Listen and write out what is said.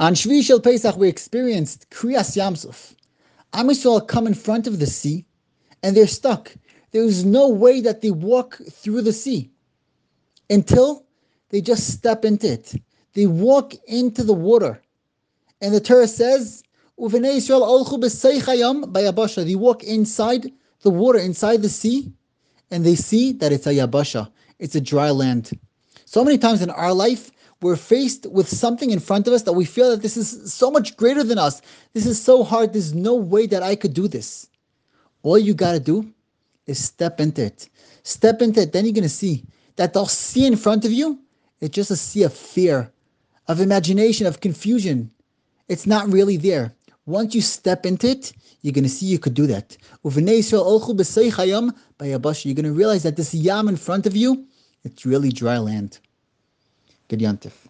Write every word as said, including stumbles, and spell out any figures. On Shvish el-Pesach, we experienced Kriyas Yamsuf. Am Yisrael come in front of the sea, and they're stuck. There's no way that they walk through the sea until they just step into it. They walk into the water. And the Torah says, Uvene Yisrael al-chu bayabasha. They walk inside the water, inside the sea, and they see that it's a yabasha. It's a dry land. So many times in our life, we're faced with something in front of us that we feel that this is so much greater than us. This is so hard. There's no way that I could do this. All you got to do is step into it. Step into it. Then you're going to see that the sea in front of you, it's just a sea of fear, of imagination, of confusion. It's not really there. Once you step into it, you're going to see you could do that. You're going to realize that this yam in front of you, it's really dry land. Good yontif.